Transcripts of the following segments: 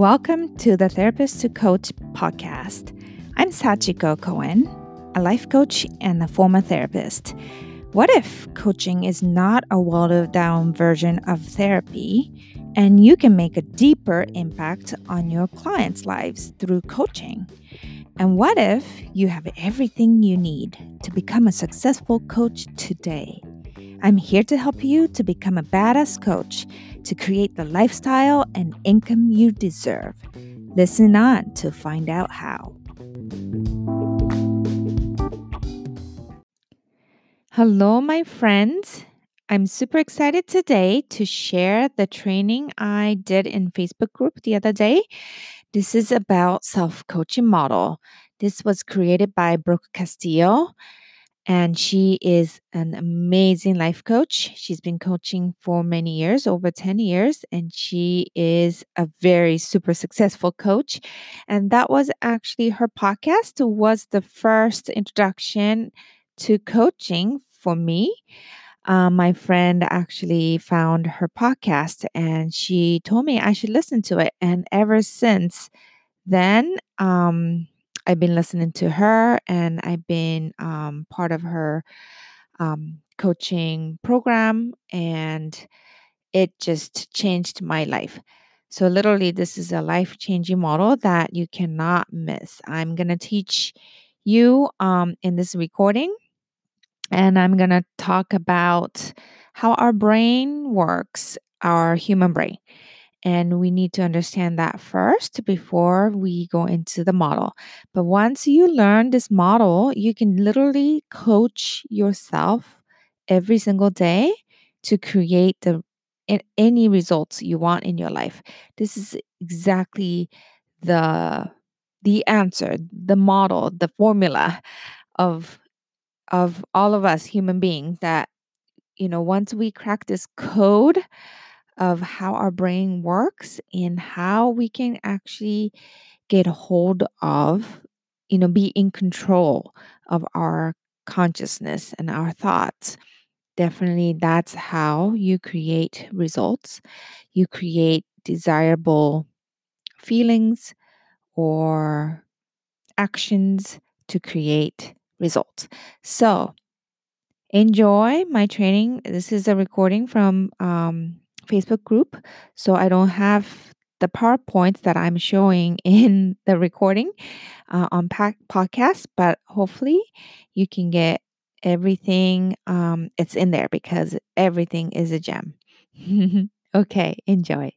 Welcome to the Therapist to Coach podcast. I'm Sachiko Cohen, a life coach and a former therapist. What if coaching is not a watered-down version of therapy, and you can make a deeper impact on your clients' lives through coaching? And what if you have everything you need to become a successful coach today? I'm here to help you to become a badass coach, to create the lifestyle and income you deserve. Listen on to find out how. Hello, my friends. I'm super excited today to share the training I did in Facebook group the other day. This is about self-coaching model. This was created by Brooke Castillo, and she is an amazing life coach. She's been coaching for many years, over 10 years, and she is a very super successful coach. And that was actually her podcast was the first introduction to coaching for me. My friend actually found her podcast and she told me I should listen to it. And ever since then, I've been listening to her, and I've been part of her coaching program, and it just changed my life. So literally, this is a life-changing model that you cannot miss. I'm going to teach you in this recording, and I'm going to talk about how our brain works, our human brain. And we need to understand that first before we go into the model. But once you learn this model, you can literally coach yourself every single day to create any results you want in your life. This is exactly the answer, the model, the formula of all of us human beings that, once we crack this code of how our brain works and how we can actually get hold of, be in control of our consciousness and our thoughts. Definitely that's how you create results. You create desirable feelings or actions to create results. So enjoy my training. This is a recording from Facebook group, so I don't have the PowerPoint that I'm showing in the recording on podcast, but hopefully you can get everything. It's in there because everything is a gem. Okay, enjoy.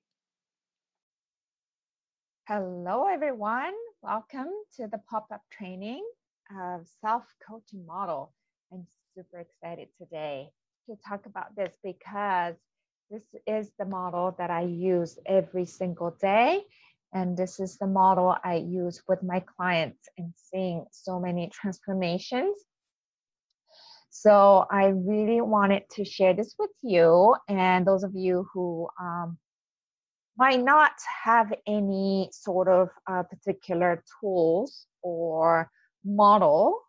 Hello, everyone. Welcome to the pop-up training of self-coaching model. I'm super excited today to talk about this because this is the model that I use every single day, and this is the model I use with my clients and seeing so many transformations. So I really wanted to share this with you, and those of you who might not have any sort of particular tools or model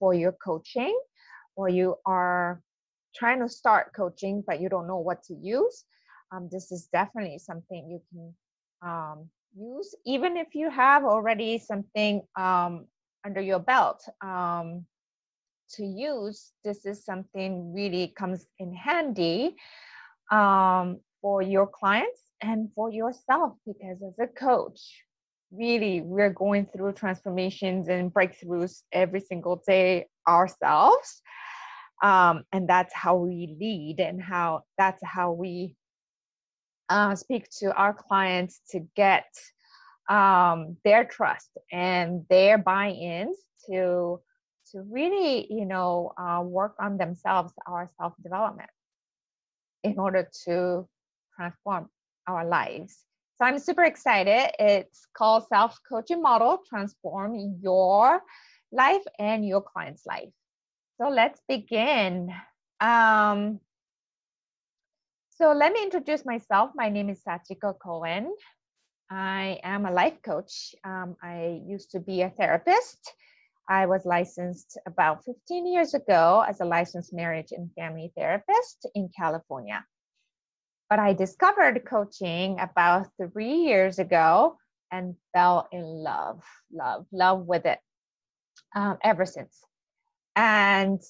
for your coaching, or you are trying to start coaching, but you don't know what to use, this is definitely something you can use, even if you have already something under your belt to use. This is something really comes in handy for your clients and for yourself, because as a coach, really, we're going through transformations and breakthroughs every single day ourselves. And that's how we lead, and that's how we speak to our clients to get their trust and their buy-ins to really, work on themselves, our self-development, in order to transform our lives. So I'm super excited. It's called Self-Coaching Model: Transform Your Life and Your Client's Life. So let's begin. So let me introduce myself. My name is Sachiko Cohen. I am a life coach. I used to be a therapist. I was licensed about 15 years ago as a licensed marriage and family therapist in California. But I discovered coaching about 3 years ago and fell in love with it ever since. And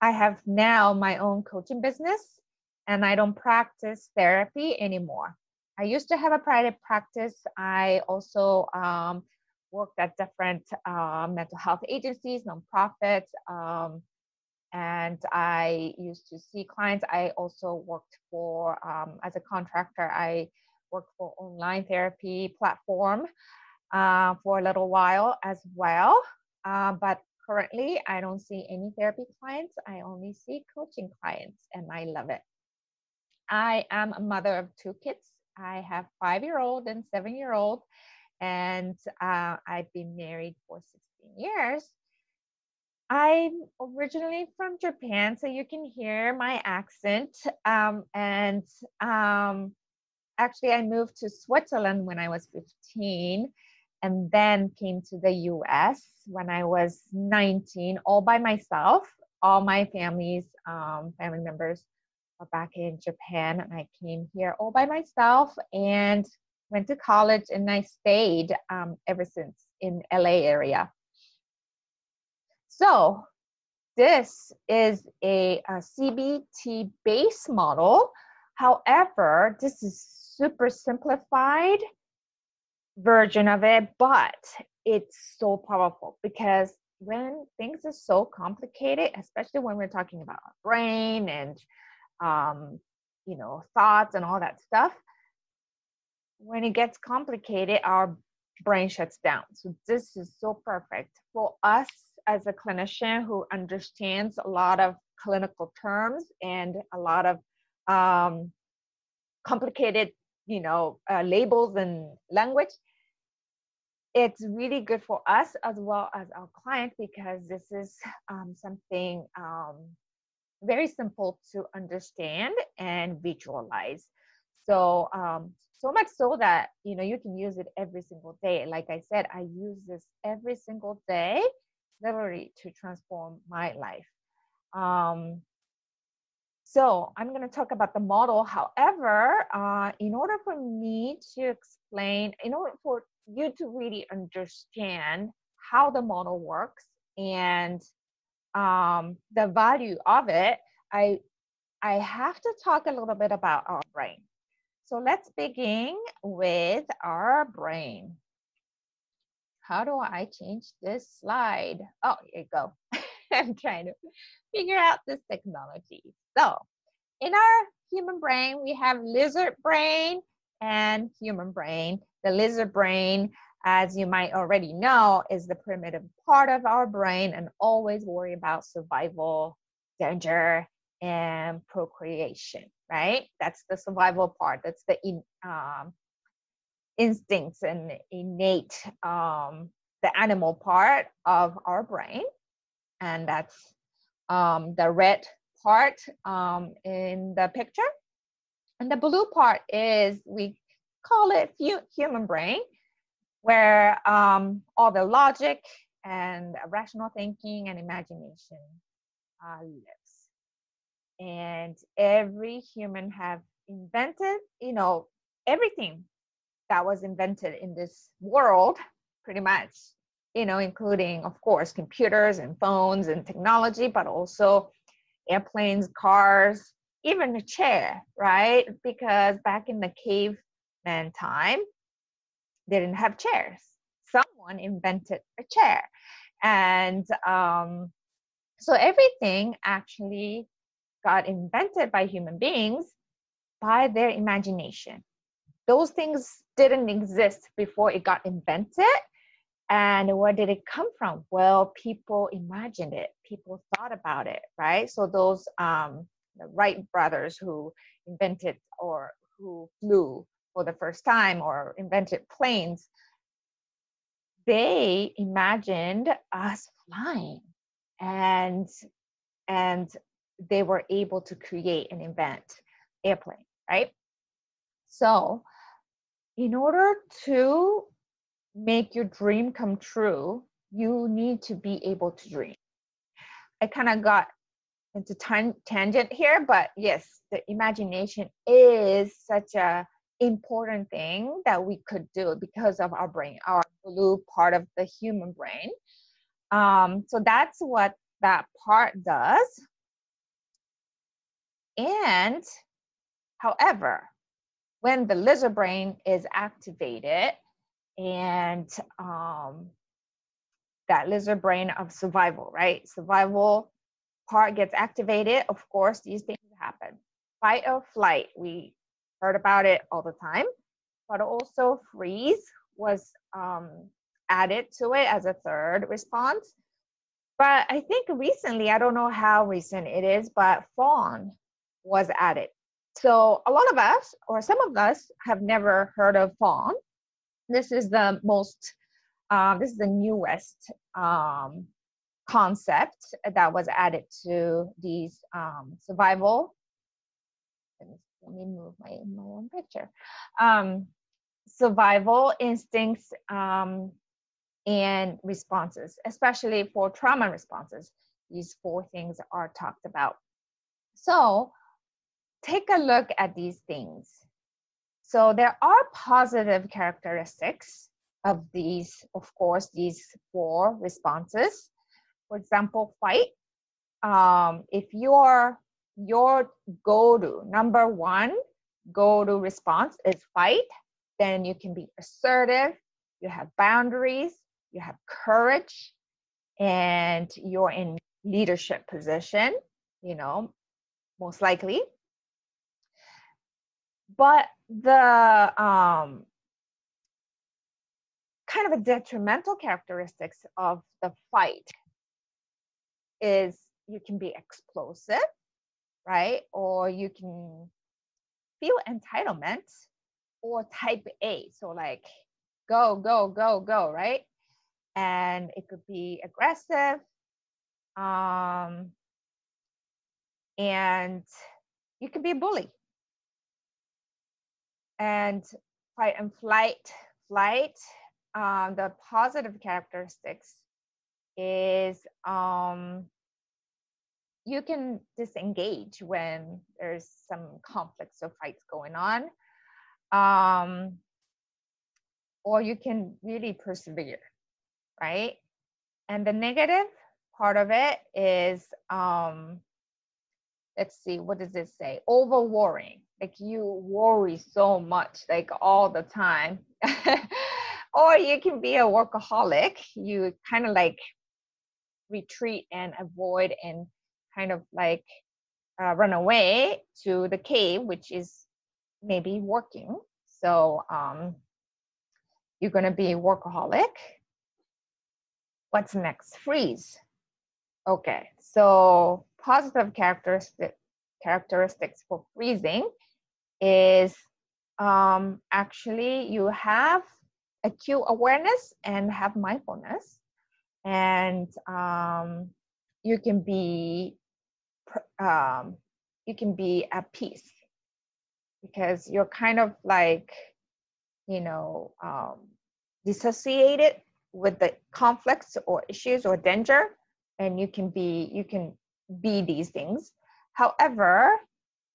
I have now my own coaching business, and I don't practice therapy anymore. I used to have a private practice. I also worked at different mental health agencies, nonprofits, and I used to see clients. I also worked for, as a contractor, I worked for online therapy platform for a little while as well. But currently, I don't see any therapy clients. I only see coaching clients, and I love it. I am a mother of 2 kids. I have 5-year-old and 7-year-old, and I've been married for 16 years. I'm originally from Japan, so you can hear my accent. Actually, I moved to Switzerland when I was 15, and then came to the US when I was 19, all by myself. All my family members are back in Japan, and I came here all by myself and went to college, and I stayed ever since in LA area. So this is a CBT based model. However, this is super simplified version of it, but it's so powerful, because when things are so complicated, especially when we're talking about our brain and thoughts and all that stuff, when it gets complicated, our brain shuts down. So this is so perfect for us as a clinician who understands a lot of clinical terms and a lot of complicated, labels and language. It's really good for us as well as our client, because this is something very simple to understand and visualize. So, so much so that, you can use it every single day. Like I said, I use this every single day, literally, to transform my life. So I'm going to talk about the model. However, in order for me to explain, in order for you to really understand how the model works and the value of it, I have to talk a little bit about our brain. So let's begin with our brain. How do I change this slide? Oh, here you go. I'm trying to figure out this technology. So in our human brain, we have lizard brain and human brain. The lizard brain, as you might already know, is the primitive part of our brain and always worry about survival, danger, and procreation, right? That's the survival part. That's the instincts and innate, the animal part of our brain. And that's the red part in the picture. And the blue part is, we call it human brain, where all the logic and rational thinking and imagination lives. And every human have invented, everything that was invented in this world, pretty much, including, of course, computers and phones and technology, but also airplanes, cars, even a chair, right? Because back in the caveman time, they didn't have chairs. Someone invented a chair. And so everything actually got invented by human beings by their imagination. Those things didn't exist before it got invented. And where did it come from? Well, people imagined it. People thought about it, right? So those the Wright brothers, who invented or who flew for the first time or invented planes, they imagined us flying, and they were able to create and invent airplane, right? So in order to make your dream come true, you need to be able to dream. I kind of got it's a tangent here, but yes, the imagination is such a important thing that we could do because of our brain, our blue part of the human brain. So that's what that part does. And however, when the lizard brain is activated, and that lizard brain of survival, right? Survival part gets activated. Of course, these things happen. Fight or flight, we heard about it all the time, but also freeze was added to it as a third response. But I think recently, I don't know how recent it is, but fawn was added. So a lot of us, or some of us, have never heard of fawn. This is the most, this is the newest concept that was added to these survival. Let me move my own picture. Survival instincts and responses, especially for trauma responses. These four things are talked about. So take a look at these things. So there are positive characteristics of these, of course, these four responses. For example, fight. If your go-to, number one go-to response is fight, then you can be assertive, you have boundaries, you have courage, and you're in leadership position, you know, most likely. But the kind of a detrimental characteristics of the fight is you can be explosive, right? Or you can feel entitlement or type A. So like, go, go, go, go, right? And it could be aggressive. And you could be a bully. And fight and flight, the positive characteristics is you can disengage when there's some conflicts or fights going on, or you can really persevere, right? And the negative part of it is, let's see, what does it say? Over-worrying. Like you worry so much, like all the time. Or you can be a workaholic. You kind of like retreat and avoid and kind of like run away to the cave, which is maybe working. So you're going to be a workaholic. What's next? Freeze. Okay, so positive characteristics for freezing is actually you have acute awareness and have mindfulness, and you can be at peace because you're kind of like, you know, dissociated with the conflicts or issues or danger, and you can be these things. However,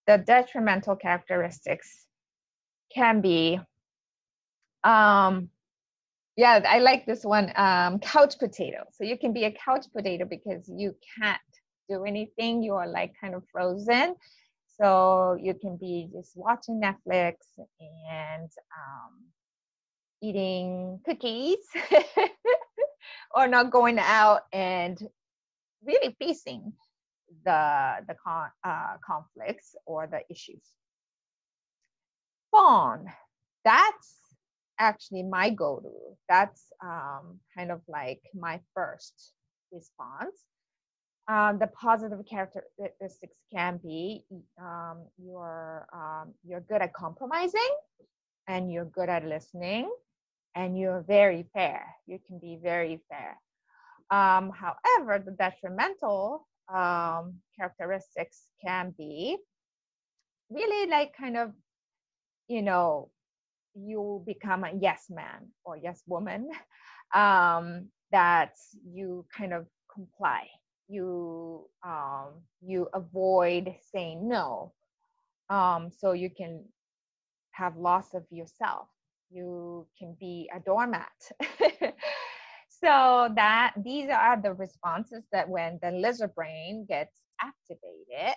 the detrimental characteristics can be, yeah, I like this one, couch potato. So you can be a couch potato because you can't do anything. You are like kind of frozen. So you can be just watching Netflix and eating cookies or not going out and really facing the conflicts or the issues. Fawn, that's actually my go-to. That's kind of like my first response. The positive characteristics can be you're good at compromising, and you're good at listening, and you're very fair. You can be very fair. However, the detrimental characteristics can be really like kind of, you know, you become a yes man or yes woman, that you kind of comply you avoid saying no. So you can have loss of yourself. You can be a doormat. So that these are the responses that when the lizard brain gets activated.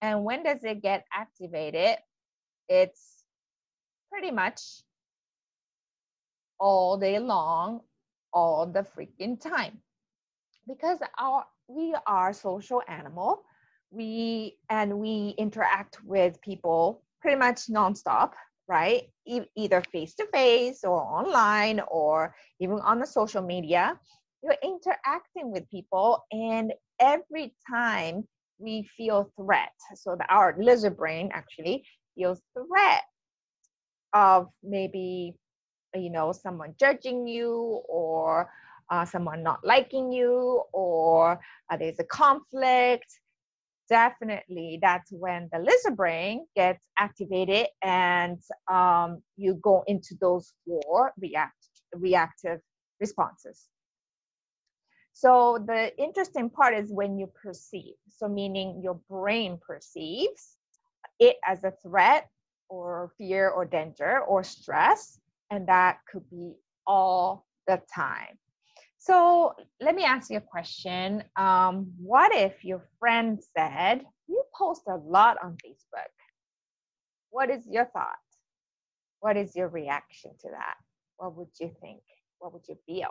And when does it get activated? It's pretty much all day long, all the freaking time. Because we are social animal. We interact with people pretty much nonstop, right? Either face-to-face or online or even on the social media. You're interacting with people, and every time we feel threat. So our lizard brain actually feels threat of maybe, someone judging you, or someone not liking you, or there's a conflict. Definitely, that's when the lizard brain gets activated, and you go into those four reactive responses. So the interesting part is when you perceive. So meaning your brain perceives it as a threat or fear or danger or stress, and that could be all the time. So let me ask you a question. What if your friend said, you post a lot on Facebook? What is your thought? What is your reaction to that? What would you think? What would you feel?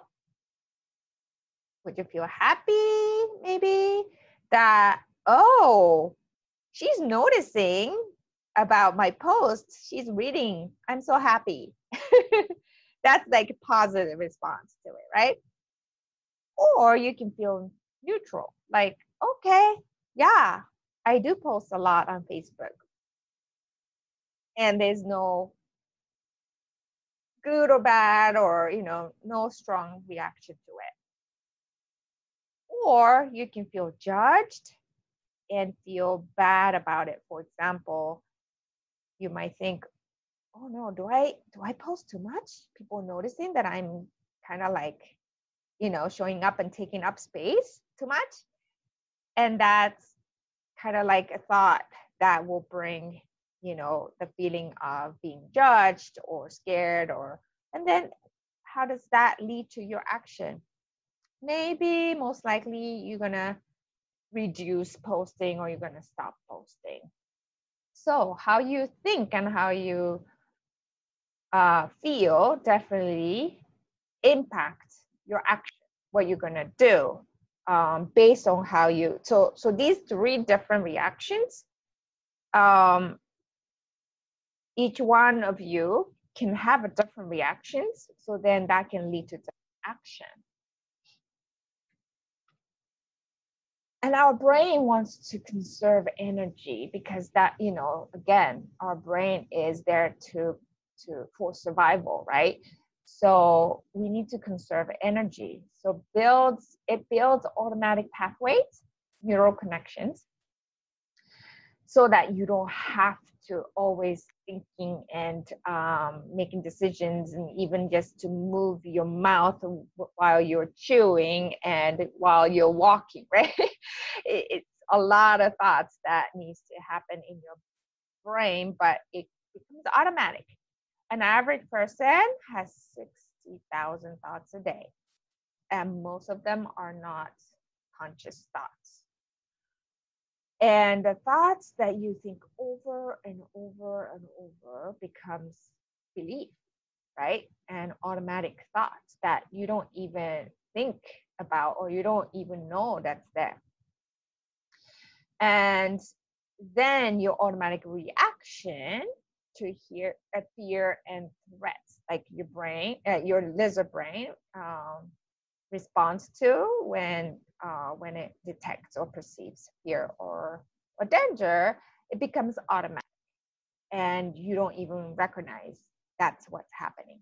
Would you feel happy maybe that, oh, she's noticing about my post. She's reading. I'm so happy. That's like a positive response to it, right? Or you can feel neutral, like, okay, yeah, I do post a lot on Facebook. And there's no good or bad or, no strong reaction to it. Or you can feel judged and feel bad about it. For example, you might think, oh no, do I post too much? People noticing that I'm kind of like, showing up and taking up space too much. And that's kind of like a thought that will bring, the feeling of being judged or scared, and then how does that lead to your action? Maybe most likely you're going to reduce posting, or you're going to stop posting. So how you think and how you feel definitely impacts your action, what you're gonna do, based on how you. So these three different reactions, each one of you can have a different reactions. So then that can lead to different action. And our brain wants to conserve energy because that, again, our brain is there for survival, right? So we need to conserve energy. So it builds automatic pathways, neural connections, so that you don't have to always thinking and making decisions, and even just to move your mouth while you're chewing and while you're walking, right? It's a lot of thoughts that needs to happen in your brain, but it becomes automatic. An average person has 60,000 thoughts a day, and most of them are not conscious thoughts. And the thoughts that you think over and over and over becomes belief, right? And automatic thoughts that you don't even think about, or you don't even know that's there. And then your automatic reaction to hear a fear and threats, like your brain, your lizard brain responds to when it detects or perceives fear or danger, it becomes automatic, and you don't even recognize that's what's happening.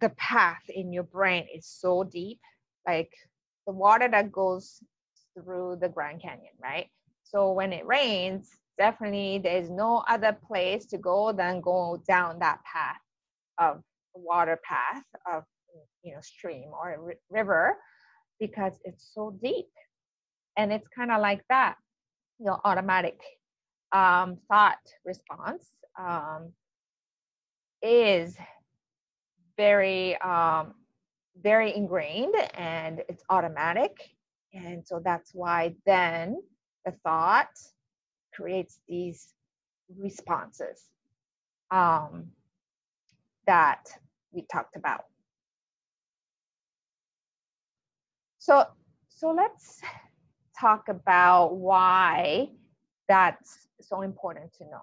The path in your brain is so deep, like the water that goes through the Grand Canyon, right? So when it rains, definitely, there's no other place to go than go down that path of water path of stream or river because it's so deep. And it's kind of like that, you know, automatic thought response is very, very ingrained, and it's automatic. And so that's why then the thought creates these responses that we talked about. So let's talk about why that's so important to know.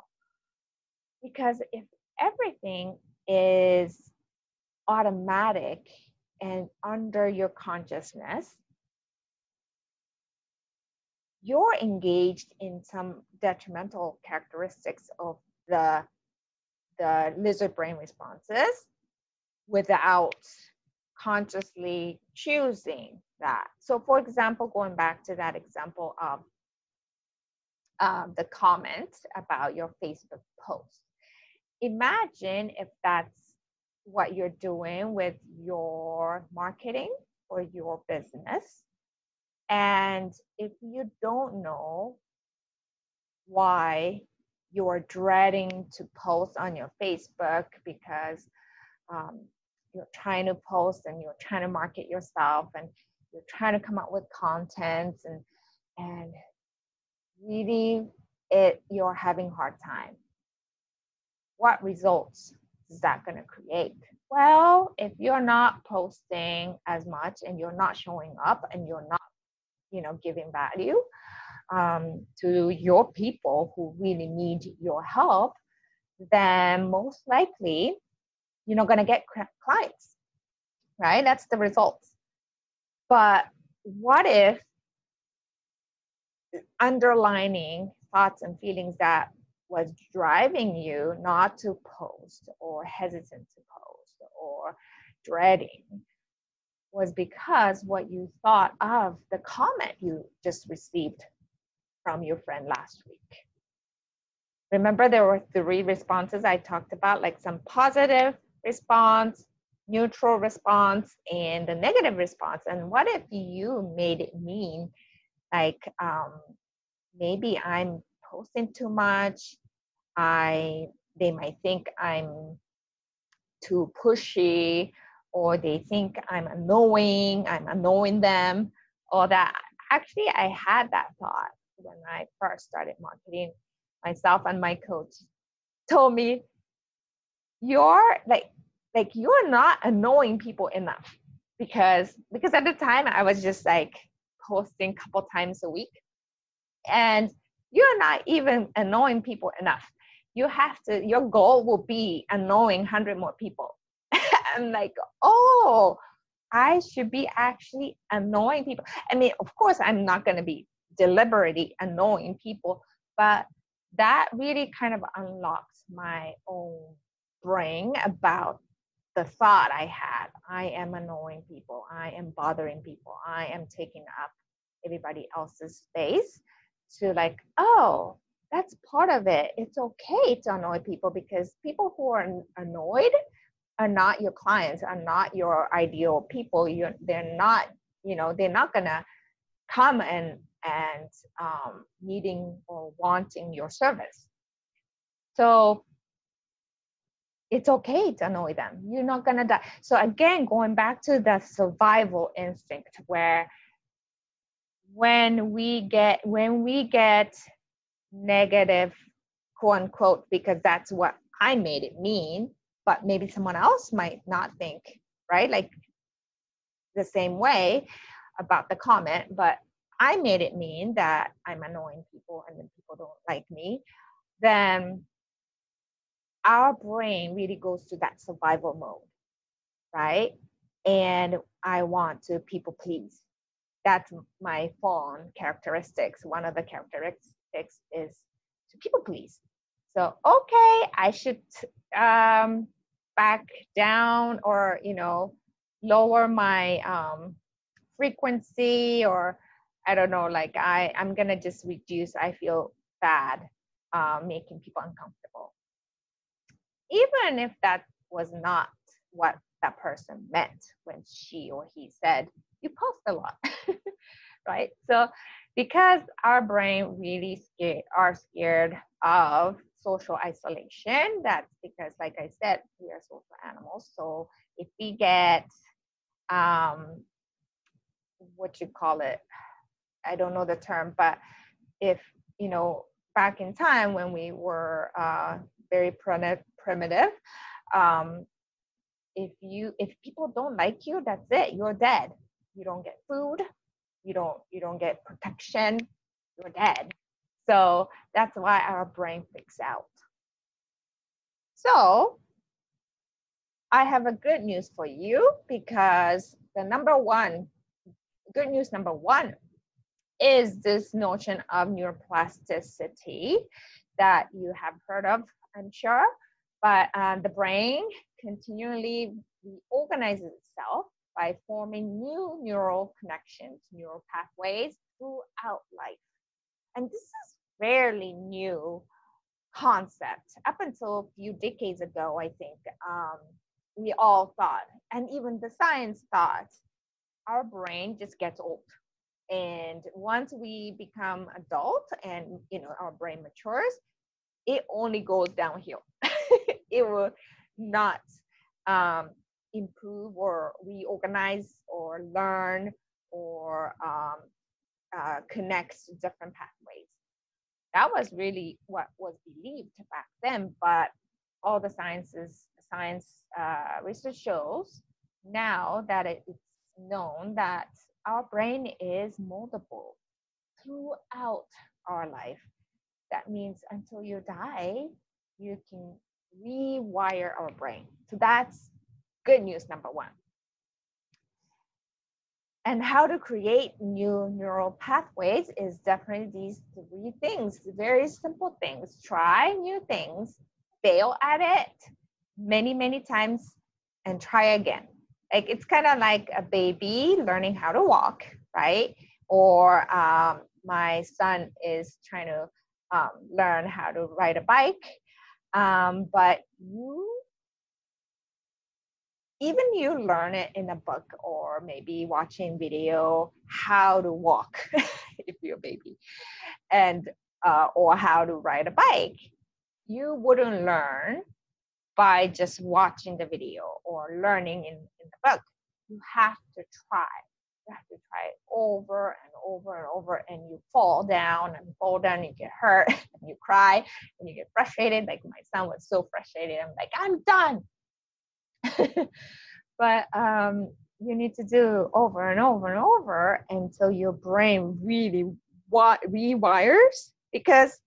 Because if everything is automatic and under your consciousness, you're engaged in some detrimental characteristics of the lizard brain responses without consciously choosing that. So for example, going back to that example of the comment about your Facebook post. Imagine if that's what you're doing with your marketing or your business. And if you don't know why you're dreading to post on your Facebook because you're trying to post and you're trying to market yourself and you're trying to come up with content and really you're having a hard time. What results is that going to create? Well, if you're not posting as much and you're not showing up and you're not, you know, giving value to your people who really need your help, then most likely you're not going to get clients, right? That's the result. But what if underlining thoughts and feelings that was driving you not to post or hesitant to post or dreading was because what you thought of the comment you just received from your friend last week? Remember, there were three responses I talked about, like some positive response, neutral response, and the negative response. And what if you made it mean, like, maybe I'm posting too much, they might think I'm too pushy, or they think I'm annoying them, all that. Actually, I had that thought when I first started marketing myself, and my coach told me, you're not annoying people enough, because at the time I was just like posting a couple times a week, and you're not even annoying people enough. You have to, your goal will be annoying 100 more people. I'm like, oh, I should be actually annoying people. I mean, of course, I'm not going to be deliberately annoying people, but that really kind of unlocks my own brain about the thought I had. I am annoying people. I am bothering people. I am taking up everybody else's space. To like, oh, that's part of it. It's okay to annoy people, because people who are annoyed are not your clients, are not your ideal people. They're not, you know, they're not gonna come and needing or wanting your service. So it's okay to annoy them. You're not gonna die. So again, going back to the survival instinct, where when we get negative, quote unquote, because that's what I made it mean, but maybe someone else might not think, right? Like the same way about the comment, but I made it mean that I'm annoying people and then people don't like me, then our brain really goes to that survival mode, right? And I want to people please. That's my fawn characteristics. One of the characteristics is to people please. So, okay, I should back down, or, you know, lower my frequency, or I don't know, like I'm going to just reduce. I feel bad making people uncomfortable. Even if that was not what that person meant when she or he said, you post a lot, right? So because our brain really are scared of social isolation, that's because, like I said, we are social animals. So if we get, what you call it, I don't know the term, but if, you know, back in time when we were very primitive, if people don't like you, that's it, you're dead. You don't get food, you don't get protection, you're dead. So that's why our brain freaks out. So I have a good news for you, because the good news number one is this notion of neuroplasticity that you have heard of, I'm sure, but the brain continually reorganizes itself by forming new neural connections, neural pathways throughout life. And this is fairly new concept. Up until a few decades ago, I think, we all thought, and even the science thought, our brain just gets old. And once we become adult and, you know, our brain matures, it only goes downhill. It will not improve or reorganize or learn or connects to different pathways. That was really what was believed back then, but all the science research shows now that it's known that our brain is moldable throughout our life. That means until you die, you can rewire our brain. So that's good news number one. And how to create new neural pathways is definitely these three things, very simple things. Try new things, fail at it many, many times, and try again. Like, it's kind of like a baby learning how to walk, right? Or my son is trying to learn how to ride a bike. But you learn it in a book or maybe watching video, how to walk if you're a baby, and or how to ride a bike. You wouldn't learn by just watching the video or learning in the book. You have to try. You have to try it over and over and over, and you fall down, you get hurt, and you cry, and you get frustrated. Like, my son was so frustrated. I'm like, I'm done. But you need to do over and over and over until your brain really rewires, because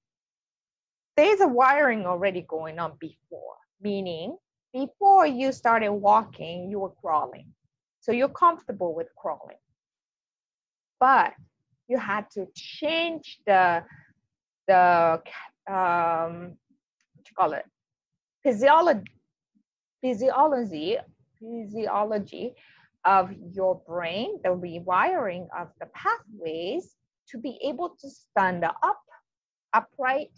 there's a wiring already going on before. Meaning, before you started walking, you were crawling. So you're comfortable with crawling. But you had to change the physiology of your brain, the rewiring of the pathways to be able to stand upright,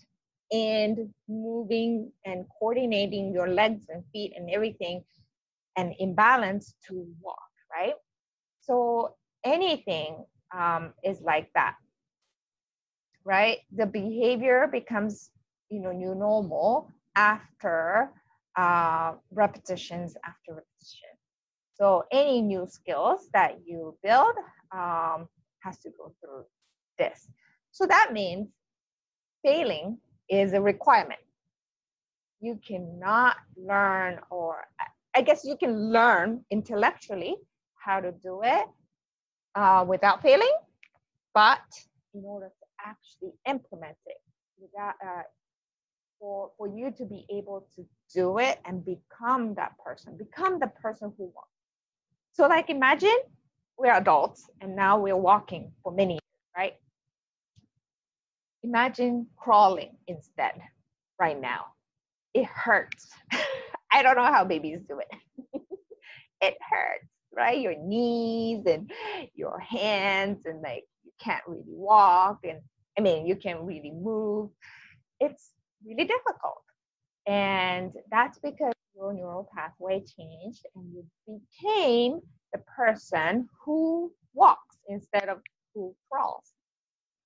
and moving and coordinating your legs and feet and everything, and in balance to walk, right? So anything is like that, right? The behavior becomes, you know, new normal after repetition. So any new skills that you build has to go through this. So that means failing is a requirement. You cannot learn, or I guess you can learn intellectually how to do it without failing, but in order to actually implement it, for you to be able to do it and become the person who wants. So, like, imagine we're adults and now we're walking for many years, right? Imagine crawling instead right now. It hurts. I don't know how babies do it. It hurts, right? Your knees and your hands, and like, you can't really walk, and I mean, you can't really move. It's really difficult. And that's because your neural pathway changed and you became the person who walks instead of who crawls.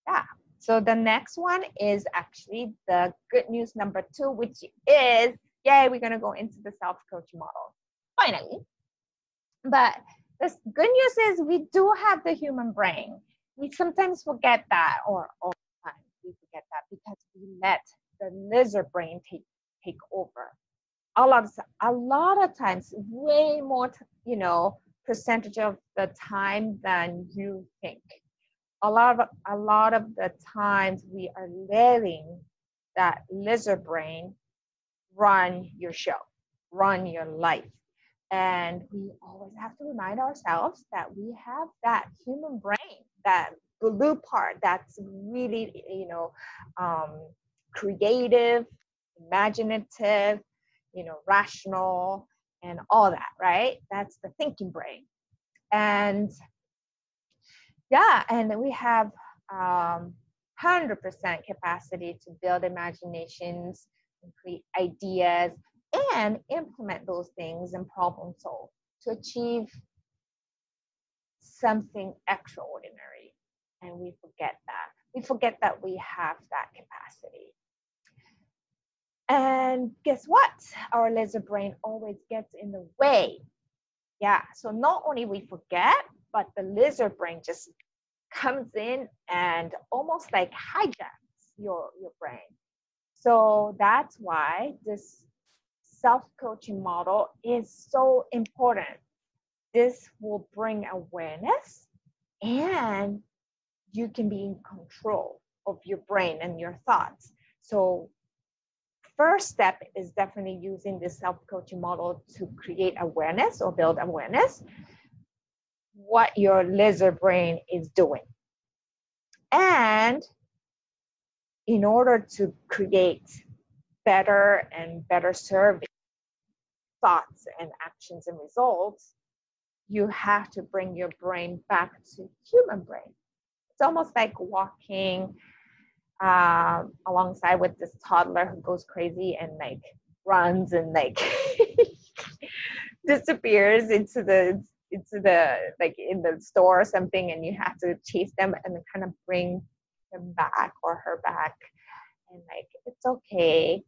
Yeah. So the next one is actually the good news number 2, which is, yay, we're going to go into the self-coaching model, finally. But the good news is we do have the human brain. We sometimes forget that, or all the time we forget that, because we let the lizard brain take over. A lot of times, way more, percentage of the time than you think. A lot of the times we are letting that lizard brain run your show, run your life. And we always have to remind ourselves that we have that human brain, that blue part that's really, creative, imaginative, rational, and all that, right? That's the thinking brain. And yeah, and we have 100% capacity to build imaginations and create ideas and implement those things and problem solve to achieve something extraordinary. And we forget that. We forget that we have that capacity. And guess what? Our lizard brain always gets in the way. Yeah, so not only we forget, but the lizard brain just comes in and almost like hijacks your brain. So that's why this self-coaching model is so important. This will bring awareness, and you can be in control of your brain and your thoughts. So first step is definitely using the self-coaching model to create awareness or build awareness what your lizard brain is doing. And in order to create better and better serving thoughts and actions and results, you have to bring your brain back to human brain. It's almost like walking alongside with this toddler who goes crazy and like runs and like disappears into the like in the store or something, and you have to chase them and then kind of bring them back or her back and like, it's okay,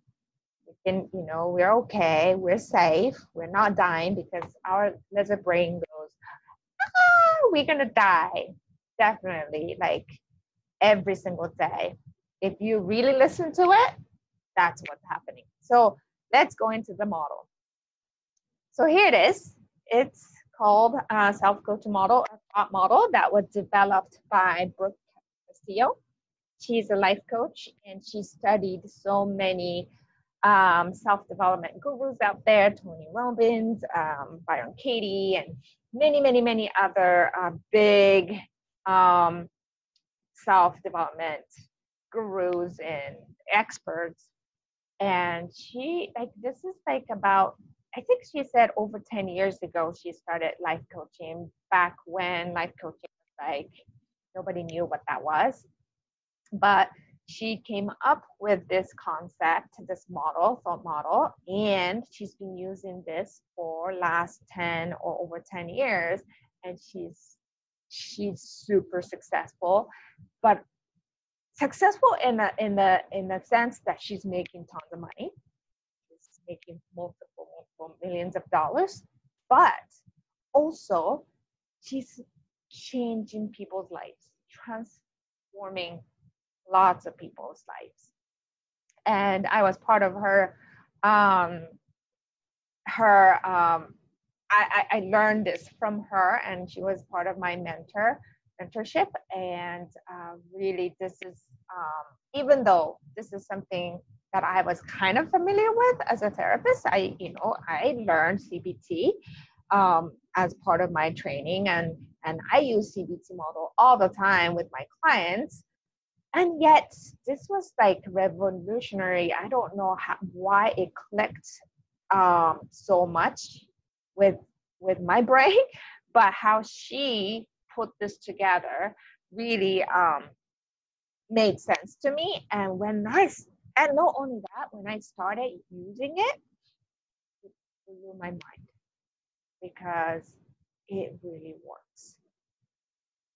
we can, we're okay, we're safe, we're not dying, because our lizard brain goes, we're gonna die, definitely, like every single day. If you really listen to it, that's what's happening. So let's go into the model. So here it is. It's called self-coaching model, or thought model, that was developed by Brooke Castillo. She's a life coach, and she studied so many self-development gurus out there, Tony Robbins, Byron Katie, and many, many, many other big self-development gurus and experts. And she, like, this is like about, I think she said over 10 years ago, she started life coaching, back when life coaching was like, nobody knew what that was. But she came up with this concept, this model, thought model, and she's been using this for last 10 or over 10 years. And she's super successful, but successful in the sense that she's making tons of money. Making multiple millions of dollars, but also she's changing people's lives, transforming lots of people's lives. And I was part of her. I learned this from her, and she was part of my mentorship. And really, this is even though this is something that I was kind of familiar with as a therapist. I learned CBT as part of my training, and I use CBT model all the time with my clients. And yet this was like revolutionary. I don't know why it clicked so much with my brain, but how she put this together really made sense to me. And not only that, when I started using it, to lose my mind because it really works.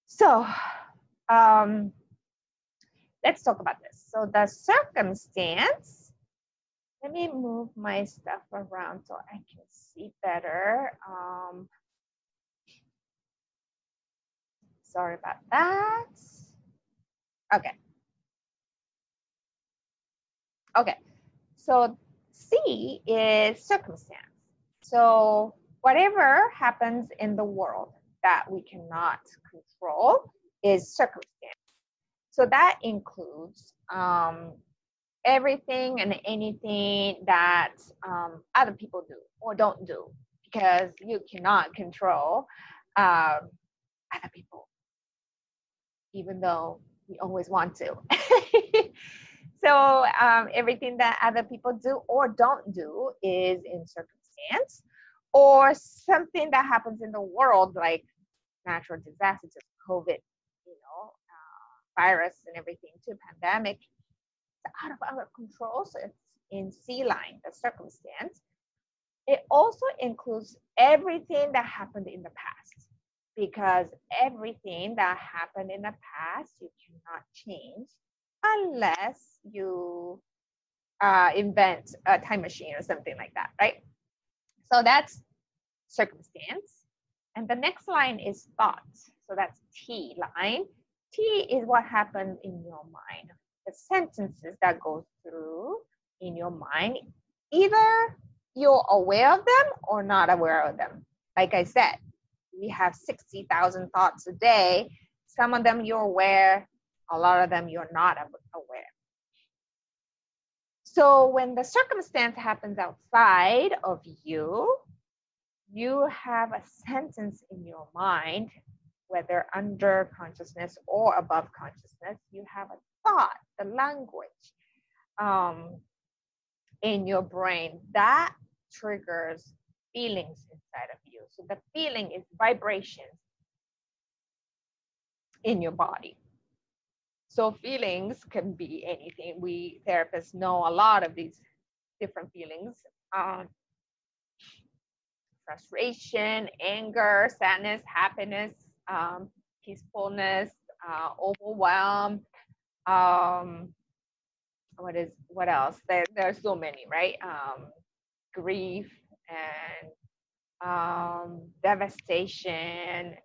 So let's talk about this. So the circumstance, let me move my stuff around so I can see better. Sorry about that. Okay. Okay, so C is circumstance. So whatever happens in the world that we cannot control is circumstance. So that includes everything and anything that other people do or don't do, because you cannot control other people, even though we always want to. So everything that other people do or don't do is in circumstance, or something that happens in the world, like natural disasters, COVID, you know, virus and everything too, pandemic, it's out of our control. So it's in C line, the circumstance. It also includes everything that happened in the past, because everything that happened in the past, you cannot change unless you invent a time machine or something like that, right? So that's circumstance. And the next line is thought. So that's T line. T is what happens in your mind, the sentences that go through in your mind. Either you're aware of them or not aware of them. Like I said, we have 60,000 thoughts a day. Some of them you're aware, a lot of them you're not aware. So when the circumstance happens outside of you, you have a sentence in your mind, whether under consciousness or above consciousness, you have a thought, the language in your brain that triggers feelings inside of you. So the feeling is vibrations in your body. So feelings can be anything. We therapists know a lot of these different feelings. Frustration, anger, sadness, happiness, peacefulness, overwhelm. What else? There are so many, right? Grief and devastation and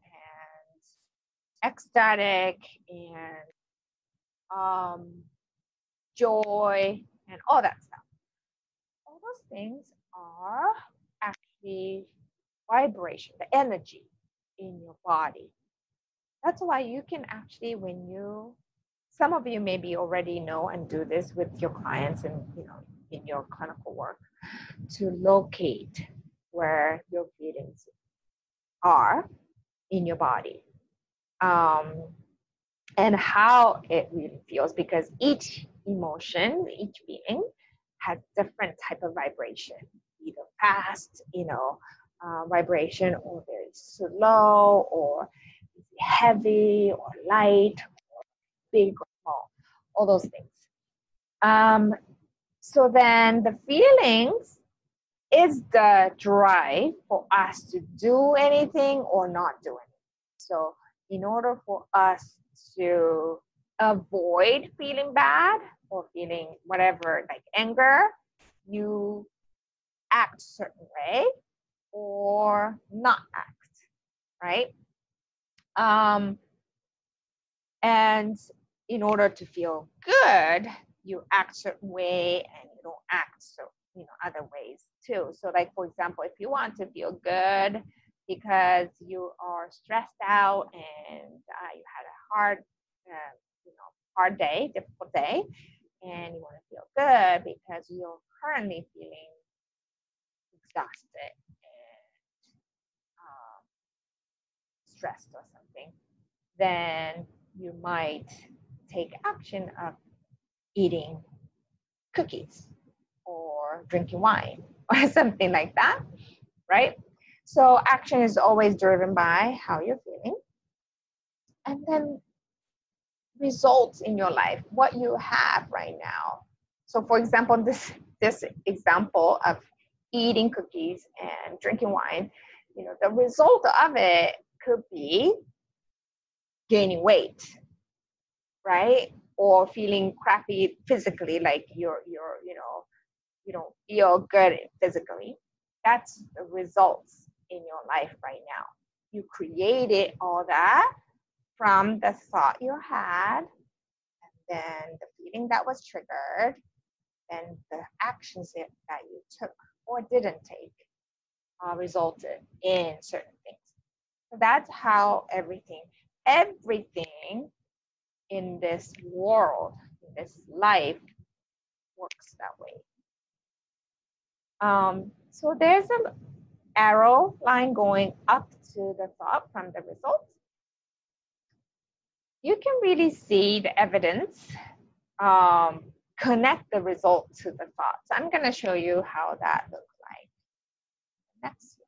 ecstatic and joy and all that stuff. All those things are actually vibration, the energy in your body. That's why you can actually, when you, some of you maybe already know and do this with your clients and, you know, in your clinical work, to locate where your feelings are in your body. And how it really feels, because each emotion, each feeling has different type of vibration, either fast, you know, vibration, or very slow, or heavy, or light, or big or small, all those things. So then the feelings is the drive for us to do anything or not do anything. So in order for us to avoid feeling bad or feeling whatever, like anger, you act a certain way or not act, right? And in order to feel good, you act a certain way and you don't act so, you know, other ways too. So like, for example, if you want to feel good because you are stressed out and you had a hard day, difficult day, and you want to feel good because you're currently feeling exhausted and stressed or something, then you might take action of eating cookies or drinking wine or something like that, right? So action is always driven by how you're feeling, and then results in your life, what you have right now. So for example, this example of eating cookies and drinking wine, you know, the result of it could be gaining weight, right? Or feeling crappy physically, like you're you know, you don't feel good physically. That's the results in your life right now. You created all that from the thought you had, and then the feeling that was triggered, and the actions that you took or didn't take resulted in certain things. So that's how everything in this world, in this life, works that way. So there's an arrow line going up to the thought from the results. You can really see the evidence, connect the result to the thought. So I'm going to show you how that looks like. Next slide.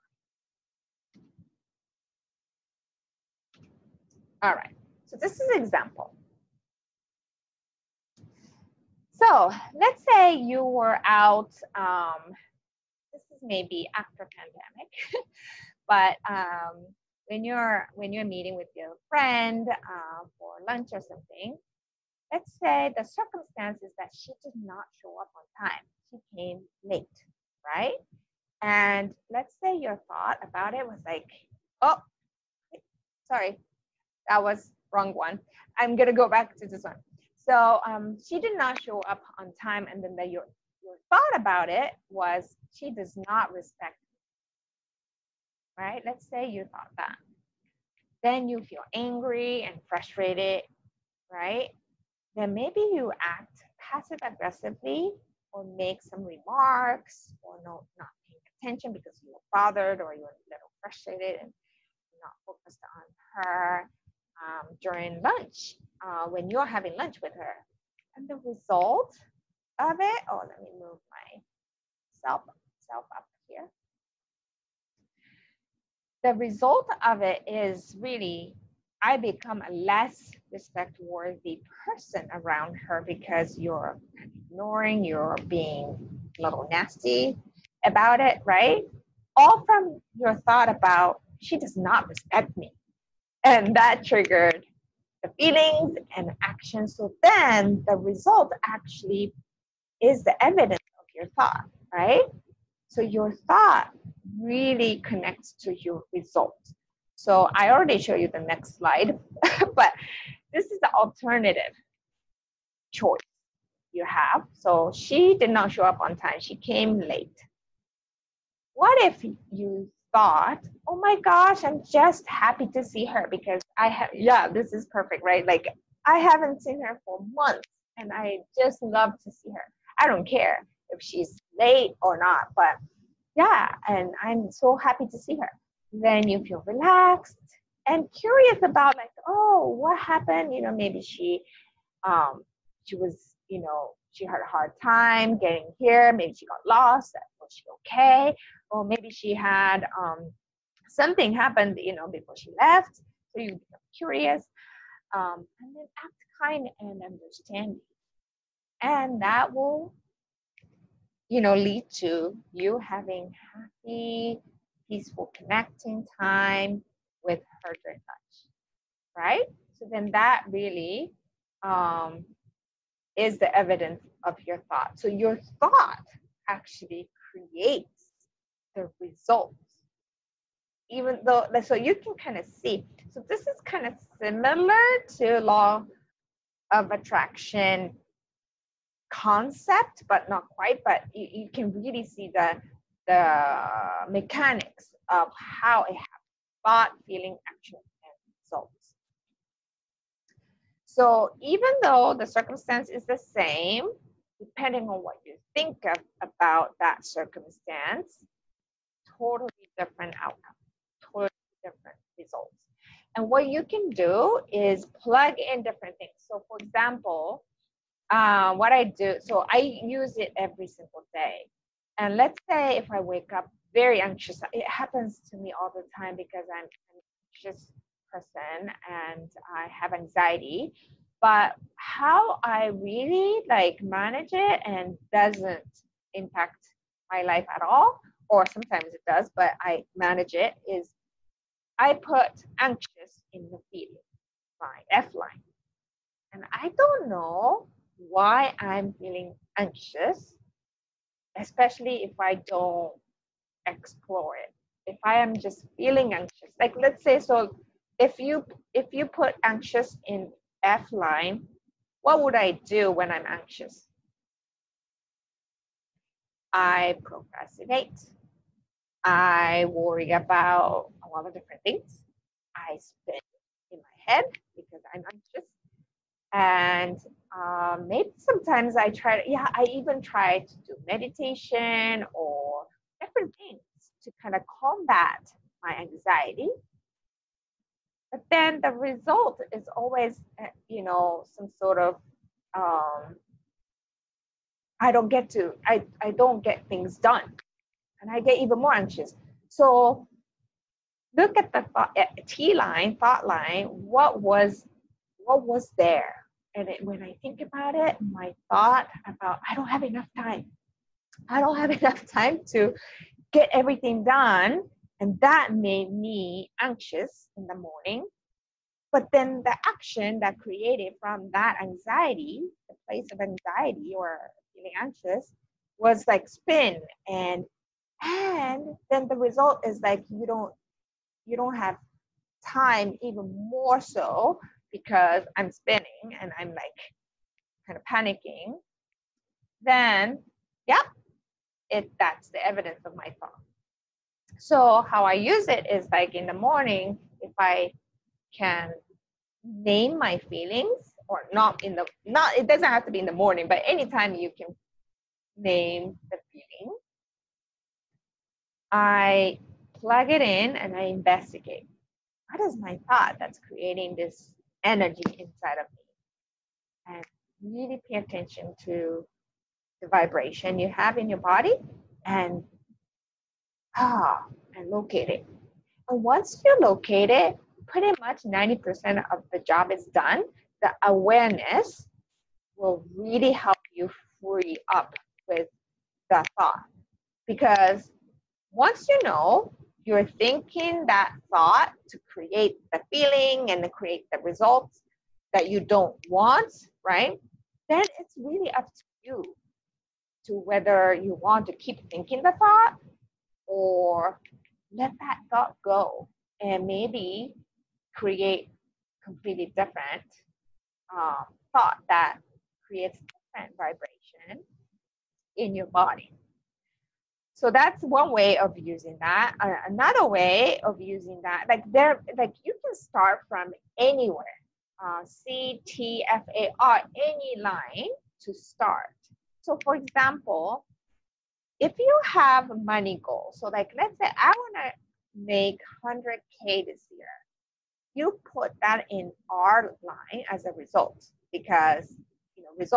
All right, so this is an example. So let's say you were out, this is maybe after pandemic, but when you're meeting with your friend for lunch or something, let's say the circumstance is that she did not show up on time. She came late, right? And let's say your thought about it was like, oh, sorry, that was wrong one. I'm gonna go back to this one. So she did not show up on time, and then your thought about it was she does not respect me, right? Let's say you thought that. Then you feel angry and frustrated, right? Then maybe you act passive aggressively or make some remarks or not paying attention because you were bothered or you were a little frustrated and not focused on her during lunch, when you're having lunch with her. And the result of it, oh, let me move myself up here. The result of it is really, I become a less respect-worthy person around her because you're ignoring, you're being a little nasty about it, right? All from your thought about, she does not respect me. And that triggered the feelings and actions. So then the result actually is the evidence of your thought, right? So your thought really connects to your result. So I already showed you the next slide, but this is the alternative choice you have. So she did not show up on time. She came late. What if you thought, oh my gosh, I'm just happy to see her because I have, yeah, this is perfect, right? Like I haven't seen her for months and I just love to see her. I don't care if she's late or not, but yeah, and I'm so happy to see her. Then you feel relaxed and curious about like, oh, what happened? You know, maybe she was, you know, she had a hard time getting here. Maybe she got lost. Was she okay? Or maybe she had something happened, you know, before she left. So you become curious, and then act kind and understanding, and that will, you know, lead to you having happy, peaceful connecting time with her during lunch, right? So then that really is the evidence of your thought. So your thought actually creates the results, even though, so you can kind of see. So this is kind of similar to law of attraction concept, but not quite, but you can really see the mechanics of how it happens: thought, feeling, action, and results. So even though the circumstance is the same, depending on what you think of about that circumstance, totally different outcome, totally different results. And what you can do is plug in different things. So for example, what I do, so I use it every single day. And let's say if I wake up very anxious, it happens to me all the time because I'm an anxious person and I have anxiety, but how I really like manage it and doesn't impact my life at all, or sometimes it does, but I manage it, is I put anxious in the feeling line, F line. And I don't know why I'm feeling anxious, especially if I don't explore it. If I am just feeling anxious, like let's say, so if you put anxious in F line, what would I do when I'm anxious? I procrastinate. I worry about a lot of different things. I spin in my head because I'm anxious. And maybe sometimes I try, I even try to do meditation or different things to kind of combat my anxiety. But then the result is always, you know, some sort of, I don't get things done. And I get even more anxious. So look at the thought line, what was there? And when I think about it, my thought about, I don't have enough time. I don't have enough time to get everything done. And that made me anxious in the morning. But then the action that created from that anxiety, the place of anxiety or feeling anxious, was like spin. And then the result is like you don't have time, even more so, because I'm spinning and I'm like kind of panicking. Then, that's the evidence of my thought. So how I use it is like in the morning, if I can name my feelings, or it doesn't have to be in the morning, but anytime you can name the feeling, I plug it in and I investigate. What is my thought that's creating this energy inside of me? And really pay attention to the vibration you have in your body and locate it. And once you locate it, pretty much 90% of the job is done. The awareness will really help you free up with the thought, because once you know you're thinking that thought to create the feeling and to create the results that you don't want, right? Then it's really up to you to whether you want to keep thinking the thought or let that thought go and maybe create completely different thought that creates different vibration in your body. So that's one way of using that. Another way of using that, like you can start from anywhere, CTFAR, any line to start. So for example, if you have money goals, so like let's say I wanna make 100K this year, you put that in R line as a result, because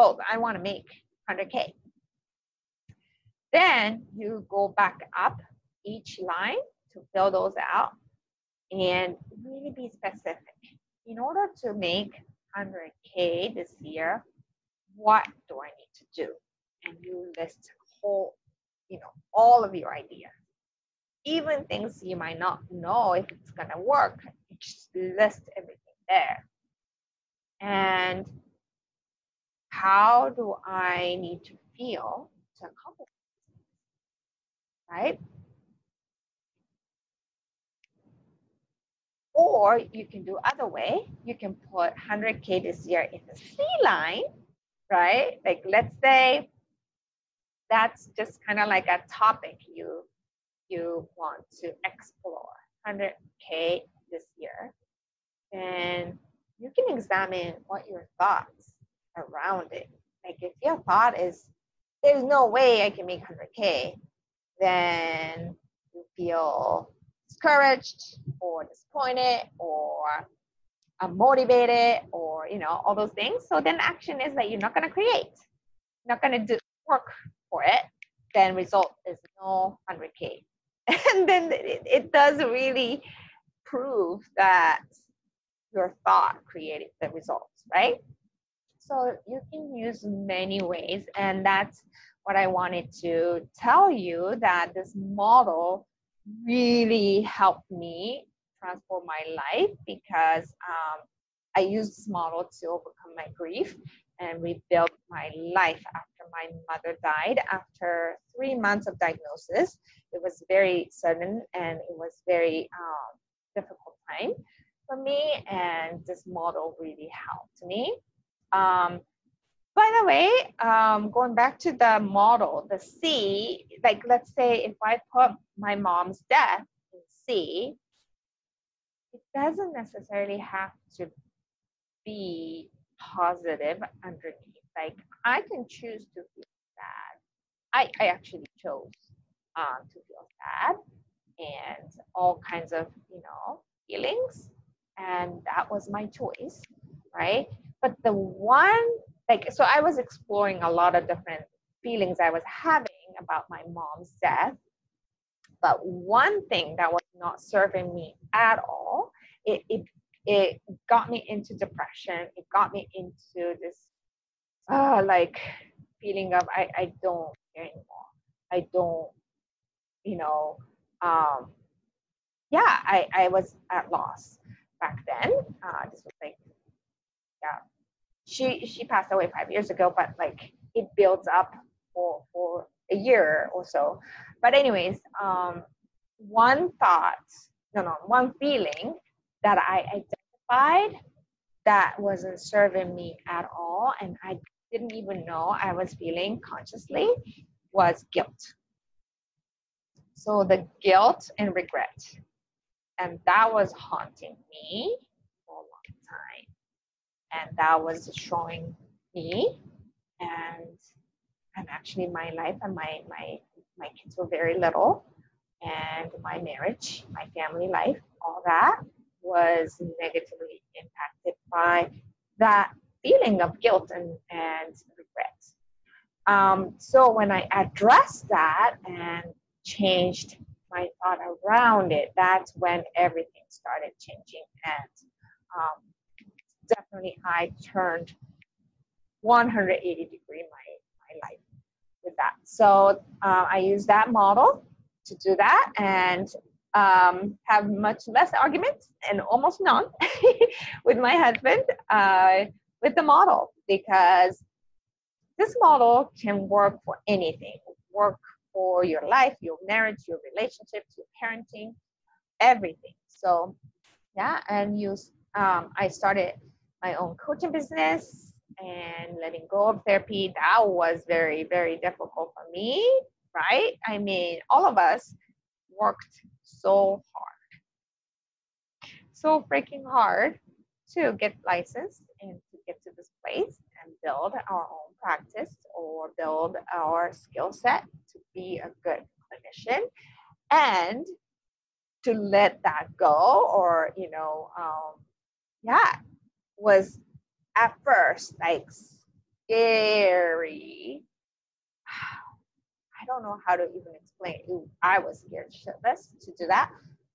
I wanna make 100K. Then you go back up each line to fill those out and really be specific. In order to make 100K this year, what do I need to do? And you list all of your ideas. Even things you might not know if it's gonna work, you just list everything there. And how do I need to feel to accomplish? Right? Or you can do other way. You can put 100K this year in the C line, right? Like let's say that's just kind of like a topic you want to explore, 100K this year. And you can examine what your thoughts around it. Like if your thought is, there's no way I can make 100K, then you feel discouraged or disappointed or unmotivated or, all those things. So then action is that you're not going to create, not going to do work for it. Then result is no 100K. And then it does really prove that your thought created the results, right? So you can use many ways, and that's what I wanted to tell you, that this model really helped me transform my life, because I used this model to overcome my grief and rebuild my life after my mother died. After 3 months of diagnosis, it was very sudden and it was very difficult time for me, and this model really helped me. By the way, going back to the model, the C, like let's say if I put my mom's death in C, it doesn't necessarily have to be positive underneath. Like I can choose to feel sad. I actually chose to feel sad and all kinds of, you know, feelings. And that was my choice, right? But the one, like, so I was exploring a lot of different feelings I was having about my mom's death. But one thing that was not serving me at all, it got me into depression. It got me into this like feeling of I don't care anymore. I don't, you know, yeah, I was at loss back then. This was like, yeah, she passed away 5 years ago, but like it builds up for a year or so. But anyways, one feeling that I identified that wasn't serving me at all, and I didn't even know I was feeling consciously, was guilt. So the guilt and regret, and that was haunting me for a long time, and that was destroying me and actually my life. And my kids were very little, and my marriage, my family life, all that was negatively impacted by that feeling of guilt and regret. So when I addressed that and changed my thought around it, that's when everything started changing. And definitely I turned 180 degrees my life with that. So I used that model to do that, and have much less arguments, and almost none with my husband with the model, because this model can work for anything. Work for your life, your marriage, your relationships, your parenting, everything. So yeah, and I started my own coaching business, and letting go of therapy, that was very, very difficult for me, right? I mean, all of us worked so hard, so freaking hard to get licensed and to get to this place and build our own practice or build our skill set to be a good clinician, and to let that go, or, you know, yeah, was at first like scary. I don't know how to even explain. I was scared shitless to do that,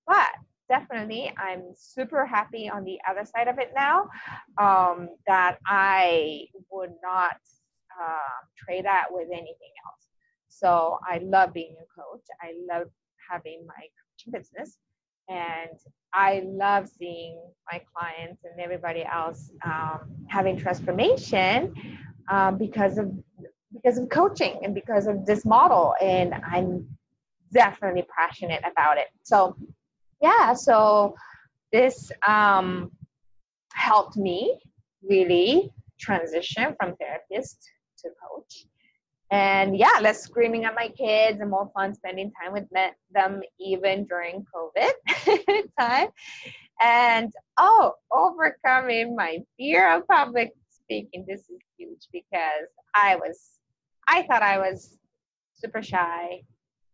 but definitely I'm super happy on the other side of it now, that I would not trade that with anything else. So I love being a coach. I love having my coaching business, and I love seeing my clients and everybody else having transformation because of coaching and because of this model, and I'm definitely passionate about it. So yeah, so this helped me really transition from therapist to coach, and yeah, less screaming at my kids and more fun spending time with them, even during COVID time. And overcoming my fear of public speaking. This is huge, because I thought I was super shy.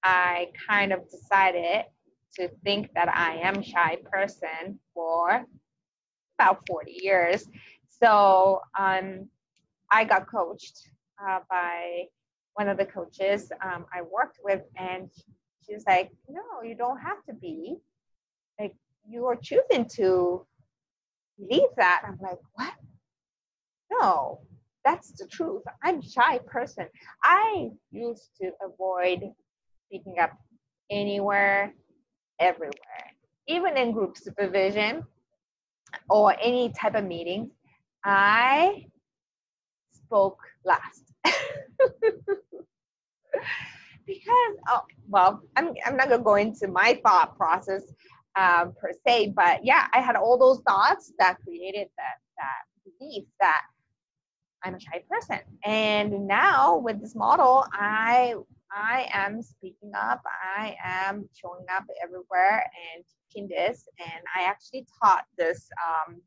I kind of decided to think that I am a shy person for about 40 years. So I got coached by one of the coaches I worked with, and she was like, no, you don't have to be. Like, you are choosing to believe that. I'm like, what? No. That's the truth. I'm a shy person. I used to avoid speaking up anywhere, everywhere, even in group supervision or any type of meeting. I spoke last because, I'm not going to go into my thought process per se, but yeah, I had all those thoughts that created that belief that I'm a shy person. And now with this model, I am speaking up. I am showing up everywhere and teaching this. And I actually taught this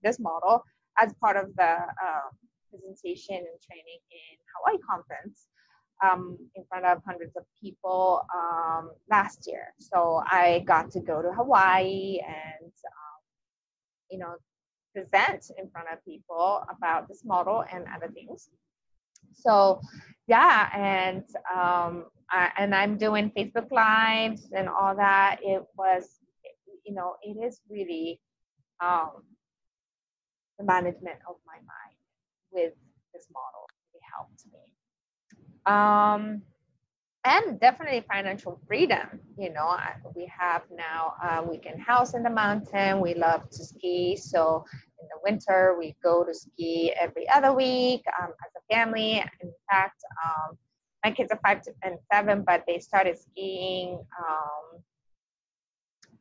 this model as part of the presentation and training in Hawaii conference in front of hundreds of people last year. So I got to go to Hawaii and present in front of people about this model and other things. So yeah, and I'm doing Facebook Lives and all that. It was, it is really the management of my mind with this model really helped me. And definitely financial freedom. We have now a weekend house in the mountain. We love to ski. So in the winter, we go to ski every other week as a family. In fact, my kids are 5 and 7, but they started skiing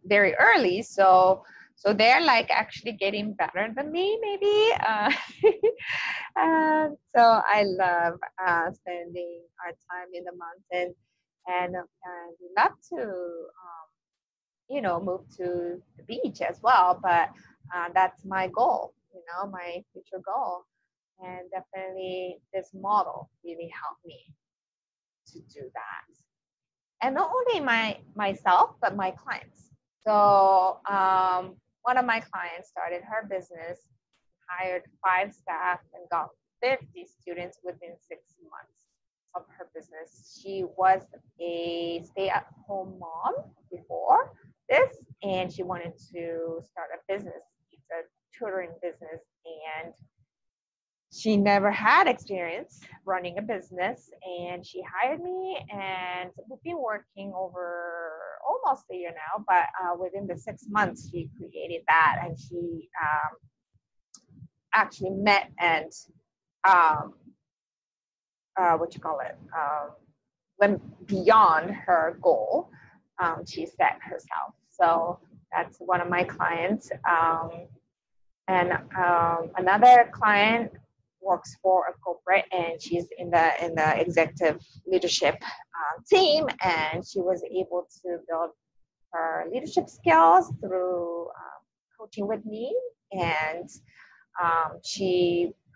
very early. So they're like actually getting better than me, maybe. So I love spending our time in the mountain, and we love to, move to the beach as well. But that's my goal, my future goal, and definitely this model really helped me to do that, and not only myself but my clients. So one of my clients started her business, hired 5 staff, and got 50 students within 6 months of her business. She was a stay-at-home mom before this, and she wanted to start a business. It's a tutoring business, and she never had experience running a business. And she hired me, and we've been working over almost a year now, but within the 6 months, she created that, and she actually met and went beyond her goal she set herself. So that's one of my clients. And another client works for a corporate, and she's in the executive leadership team, and she was able to build her leadership skills through coaching with me, and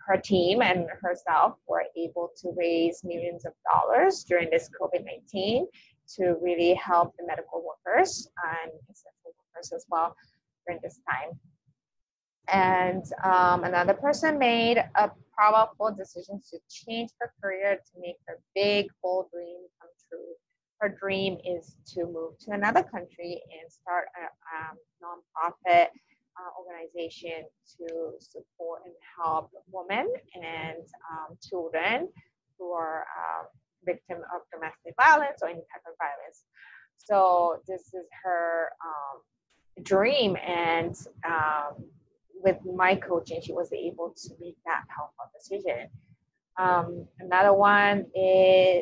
her team and herself were able to raise millions of dollars during this COVID-19 to really help the medical workers and essential workers as well during this time. And another person made a powerful decision to change her career to make her big, bold dream come true. Her dream is to move to another country and start a nonprofit organization to support and help women and children who are victim of domestic violence or any type of violence. So this is her dream, and with my coaching, she was able to make that powerful decision. Another one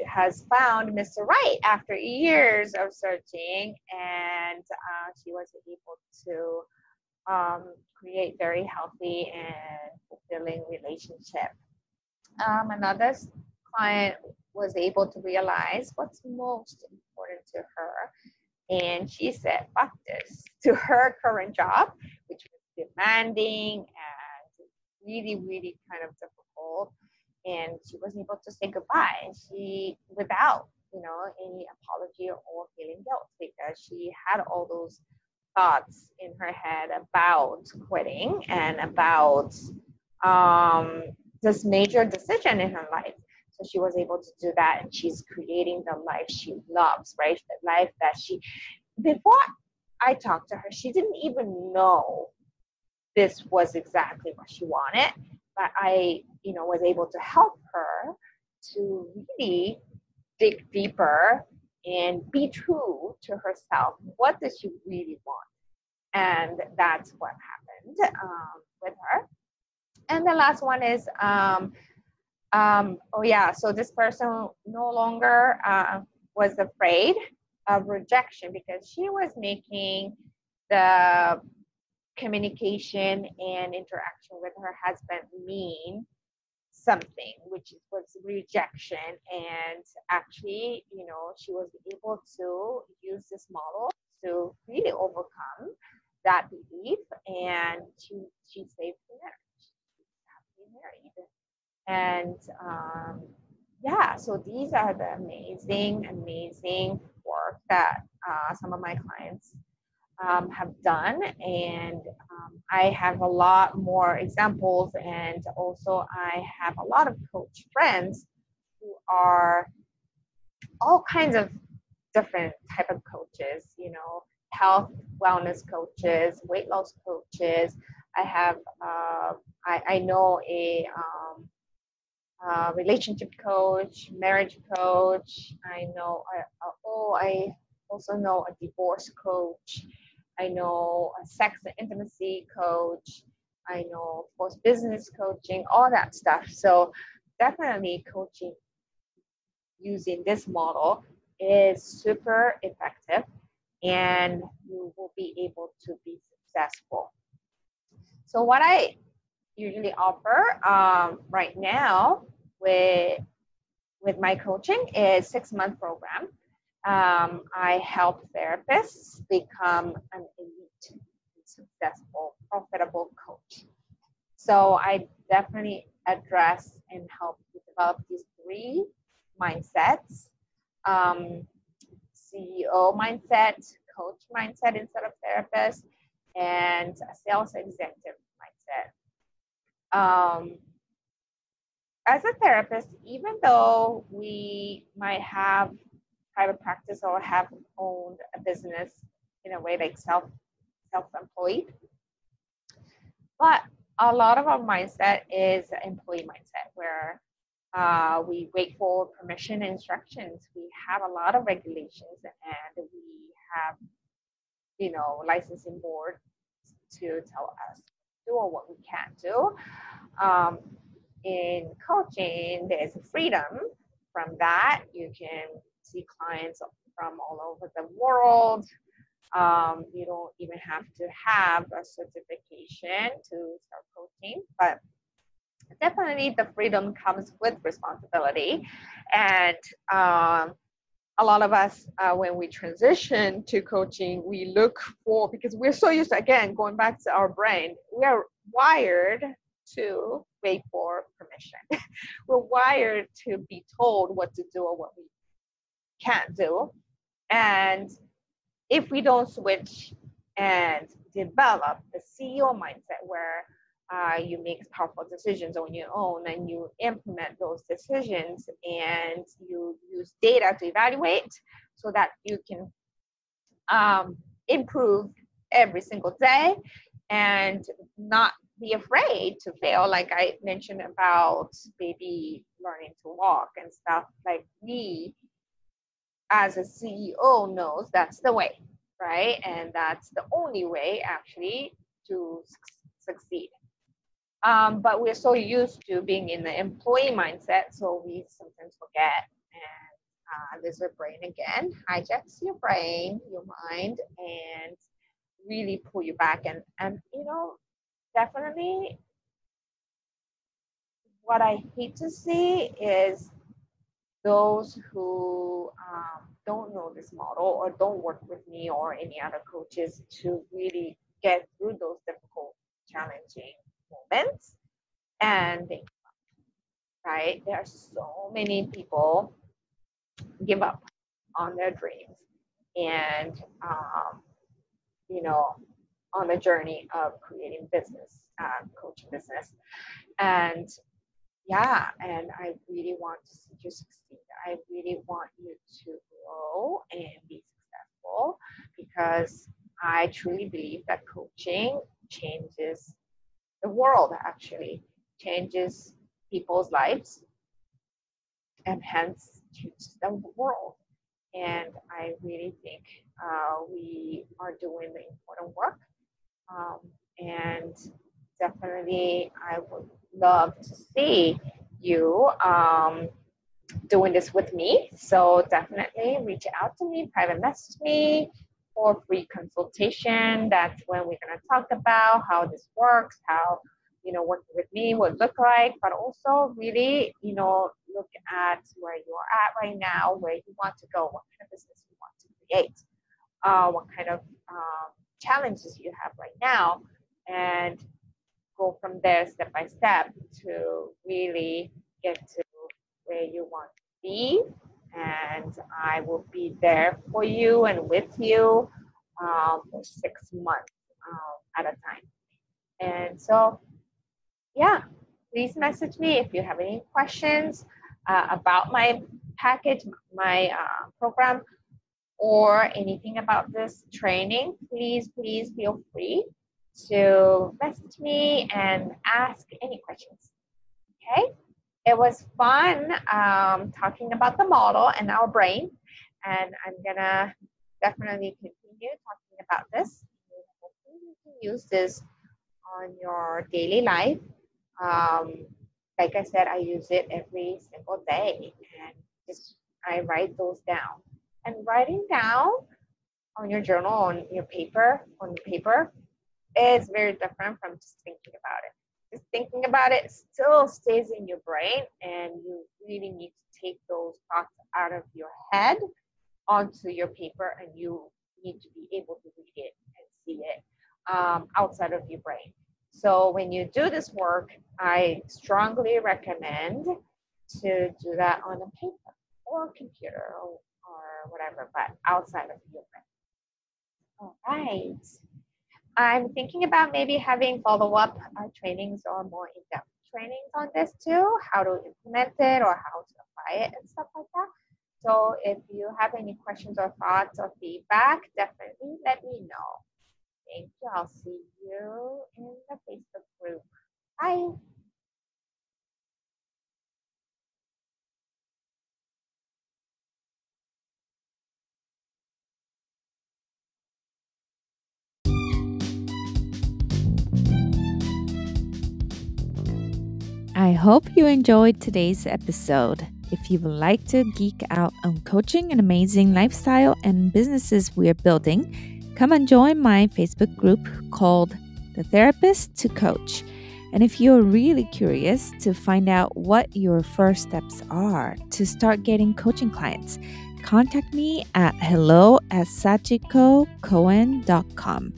has found Mr. Right after years of searching, and she was able to create very healthy and fulfilling relationship. Another client was able to realize what's most important to her, and she said fuck this to her current job, which was demanding and really, really kind of difficult, and she wasn't able to say goodbye. And she, without any apology or feeling guilt, because she had all those thoughts in her head about quitting and about this major decision in her life. So she was able to do that, and she's creating the life she loves, right? The life that she, before I talked to her, she didn't even know this was exactly what she wanted, But I, you know, was able to help her to really dig deeper and be true to herself. What does she really want? And that's what happened with her. And the last one is, so this person no longer was afraid of rejection, because she was making the communication and interaction with her husband mean something, which was rejection. And actually, you know, she was able to use this model to really overcome that belief, and she saved the marriage. She's happily married. And so these are the amazing work that some of my clients have done. And I have a lot more examples, and also I have a lot of coach friends who are all kinds of different type of coaches, you know, health, wellness coaches, weight loss coaches. I have, I know a relationship coach, marriage coach. I know, I also know a divorce coach. I know a sex and intimacy coach. I know, of course, business coaching, all that stuff. So definitely coaching using this model is super effective, and you will be able to be successful. So what I usually offer right now with my coaching is 6-month program. I help therapists become an elite, successful, profitable coach. So I definitely address and help you develop these 3 mindsets. CEO mindset, coach mindset instead of therapist, and a sales executive mindset. As a therapist, even though we might have private practice or have owned a business in a way like self-employed, but a lot of our mindset is employee mindset, where we wait for permission and instructions. We have a lot of regulations, and we have, you know, licensing boards to tell us what to do or what we can't do. In coaching, there's freedom from that. You can see clients from all over the world. You don't even have to have a certification to start coaching, but definitely the freedom comes with responsibility. And a lot of us, when we transition to coaching, we look for, because we're so used to, again, going back to our brain, we are wired to wait for permission. We're wired to be told what to do or what we can't do. And if we don't switch and develop the CEO mindset, where you make powerful decisions on your own, and you implement those decisions, and you use data to evaluate so that you can improve every single day, and not be afraid to fail. Like I mentioned about baby learning to walk and stuff, like we as a CEO knows that's the way, right? And that's the only way actually to succeed. But we're so used to being in the employee mindset, so we sometimes forget. And there's your brain again, hijacks your brain, your mind, and really pull you back. And you know, definitely what I hate to see is those who don't know this model, or don't work with me or any other coaches to really get through those difficult, challenging moments, and they give up, right? There are so many people give up on their dreams, and you know, on the journey of creating business, coaching business, and yeah. And I really want to see you succeed. I really want you to grow and be successful, because I truly believe that coaching changes the world, actually changes people's lives and hence changes the world. And I really think we are doing the important work. And definitely, I would love to see you doing this with me. So definitely reach out to me, private message me for free consultation. That's when we're going to talk about how this works, how, you know, working with me would look like, but also really, you know, look at where you're at right now, where you want to go, what kind of business you want to create, what kind of challenges you have right now, and go from there step by step to really get to where you want to be. And I will be there for you and with you for 6 months at a time. And so, yeah, please message me if you have any questions about my package, my program, or anything about this training. Please, please feel free to message me and ask any questions, okay? It was fun talking about the model and our brain, and I'm gonna definitely continue talking about this. Hopefully you can use this on your daily life. Like I said, I use it every single day, and just I write those down. And writing down on your journal, on your paper, on the paper, is very different from just thinking about it. Just thinking about it still stays in your brain, and you really need to take those thoughts out of your head onto your paper, and you need to be able to read it and see it outside of your brain. So when you do this work, I strongly recommend to do that on a paper or computer or whatever, but outside of your brain. All right. I'm thinking about maybe having follow-up trainings or more in-depth trainings on this too, how to implement it or how to apply it and stuff like that. So if you have any questions or thoughts or feedback, definitely let me know. Thank you. I'll see you in the Facebook group. Bye. I hope you enjoyed today's episode. If you would like to geek out on coaching and amazing lifestyle and businesses we're building, come and join my Facebook group called The Therapist to Coach. And if you're really curious to find out what your first steps are to start getting coaching clients, contact me at hello@sachikocohen.com.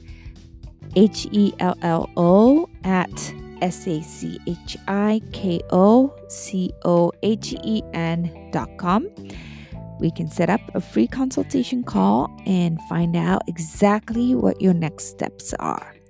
hello@sachikocohen.com. We can set up a free consultation call and find out exactly what your next steps are.